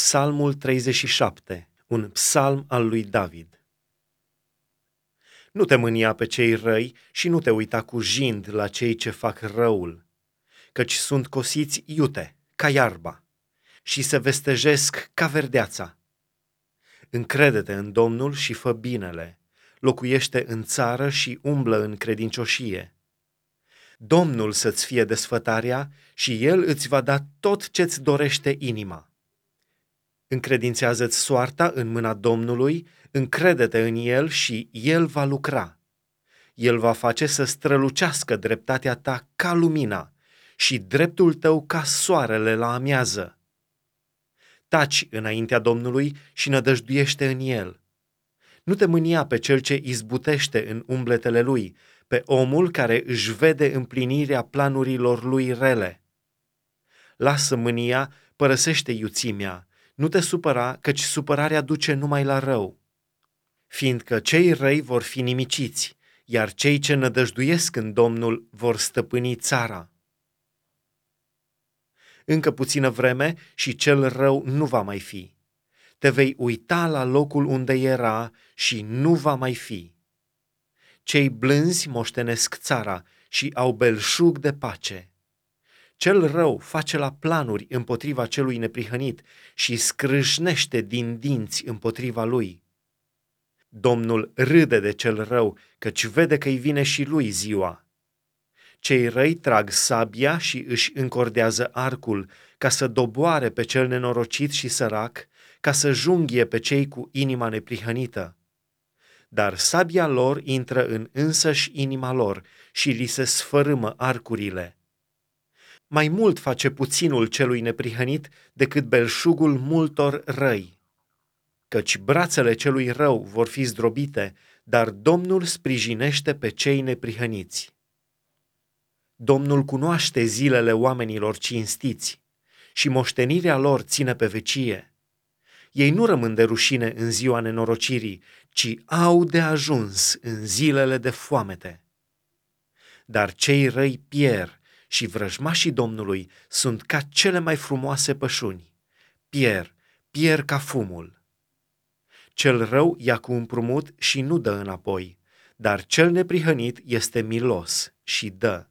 Psalmul 37, un psalm al lui David. Nu te mânia pe cei răi și nu te uita cu jind la cei ce fac răul, căci sunt cosiți iute, ca iarba, și se vestejesc ca verdeața. Încrede-te în Domnul și fă binele, locuiește în țară și umblă în credincioșie. Domnul să-ți fie desfătarea și El îți va da tot ce-ți dorește inima. Încredințează-ți soarta în mâna Domnului, încrede-te în El și El va lucra. El va face să strălucească dreptatea ta ca lumina și dreptul tău ca soarele la amiază. Taci înaintea Domnului și nădăjduiește în El. Nu te mânia pe cel ce izbutește în umbletele lui, pe omul care își vede împlinirea planurilor lui rele. Lasă mânia, părăsește iuțimea, nu te supăra, căci supărarea duce numai la rău. Fiindcă cei răi vor fi nimiciți, iar cei ce nădăjduiesc în Domnul vor stăpâni țara. Încă puțină vreme și cel rău nu va mai fi. Te vei uita la locul unde era și nu va mai fi. Cei blânzi moștenesc țara și au belșug de pace. Cel rău face la planuri împotriva celui neprihănit și scrâșnește din dinți împotriva lui. Domnul râde de cel rău, căci vede că-i vine și lui ziua. Cei răi trag sabia și își încordează arcul, ca să doboare pe cel nenorocit și sărac, ca să junghie pe cei cu inima neprihănită. Dar sabia lor intră în însăși inima lor și li se sfărâmă arcurile. Mai mult face puținul celui neprihănit decât belșugul multor răi. Căci brațele celui rău vor fi zdrobite, dar Domnul sprijinește pe cei neprihăniți. Domnul cunoaște zilele oamenilor cinstiți și moștenirea lor ține pe vecie. Ei nu rămân de rușine în ziua nenorocirii, ci au de ajuns în zilele de foamete. Dar cei răi pier și vrăjmașii Domnului sunt ca cele mai frumoase pășuni. Pier ca fumul. Cel rău ia cu împrumut și nu dă înapoi, dar cel neprihănit este milos și dă.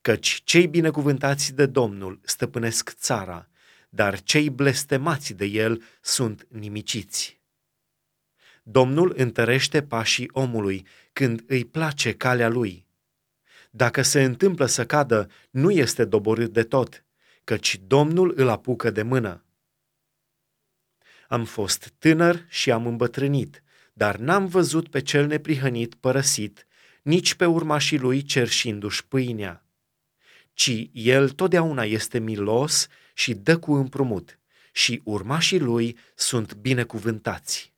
Căci cei binecuvântați de Domnul stăpânesc țara, dar cei blestemați de El sunt nimiciți. Domnul întărește pașii omului când îi place calea lui. Dacă se întâmplă să cadă, nu este doborât de tot, căci Domnul îl apucă de mână. Am fost tânăr și am îmbătrânit, dar n-am văzut pe cel neprihănit părăsit, nici pe urmașii lui cerșindu-și pâinea. Ci El totdeauna este milos și dă cu împrumut, și urmașii Lui sunt binecuvântați.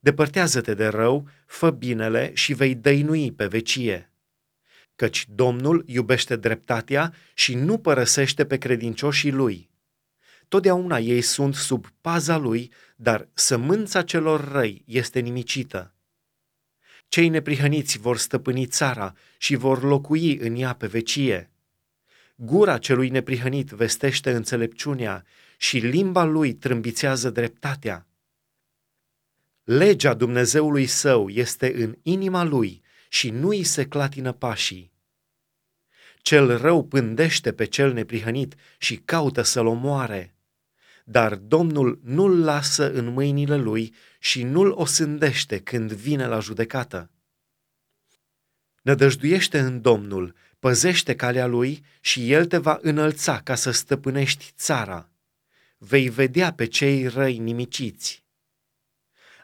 Depărtează-te de rău, fă binele și vei dăinui pe vecie. Căci Domnul iubește dreptatea și nu părăsește pe credincioșii Lui. Totdeauna ei sunt sub paza Lui, dar sămânța celor răi este nimicită. Cei neprihăniți vor stăpâni țara și vor locui în ea pe vecie. Gura celui neprihănit vestește înțelepciunea și limba lui trâmbițează dreptatea. Legea Dumnezeului său este în inima lui și nu îi se clatină pașii. Cel rău pândește pe cel neprihănit și caută să-l omoare, dar Domnul nu-l lasă în mâinile lui și nu-l osândește când vine la judecată. Nădăjduiește în Domnul, păzește calea lui și El te va înălța ca să stăpânești țara. Vei vedea pe cei răi nimiciți.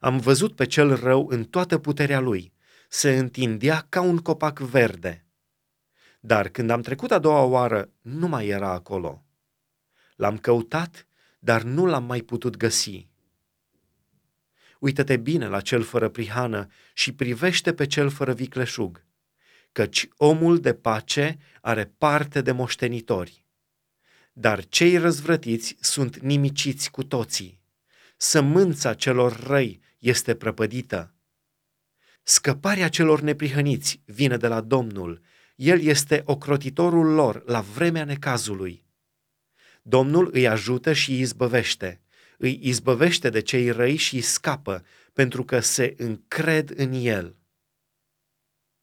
Am văzut pe cel rău în toată puterea lui, se întindea ca un copac verde. Dar când am trecut a doua oară, nu mai era acolo. L-am căutat, dar nu l-am mai putut găsi. Uită-te bine la cel fără prihană și privește pe cel fără vicleșug, căci omul de pace are parte de moștenitori. Dar cei răzvrătiți sunt nimiciți cu toții. Sămânța celor răi este prăpădită. Scăparea celor neprihăniți vine de la Domnul. El este ocrotitorul lor la vremea necazului. Domnul îi ajută și îi izbăvește. Îi izbăvește de cei răi și îi scapă, pentru că se încred în el.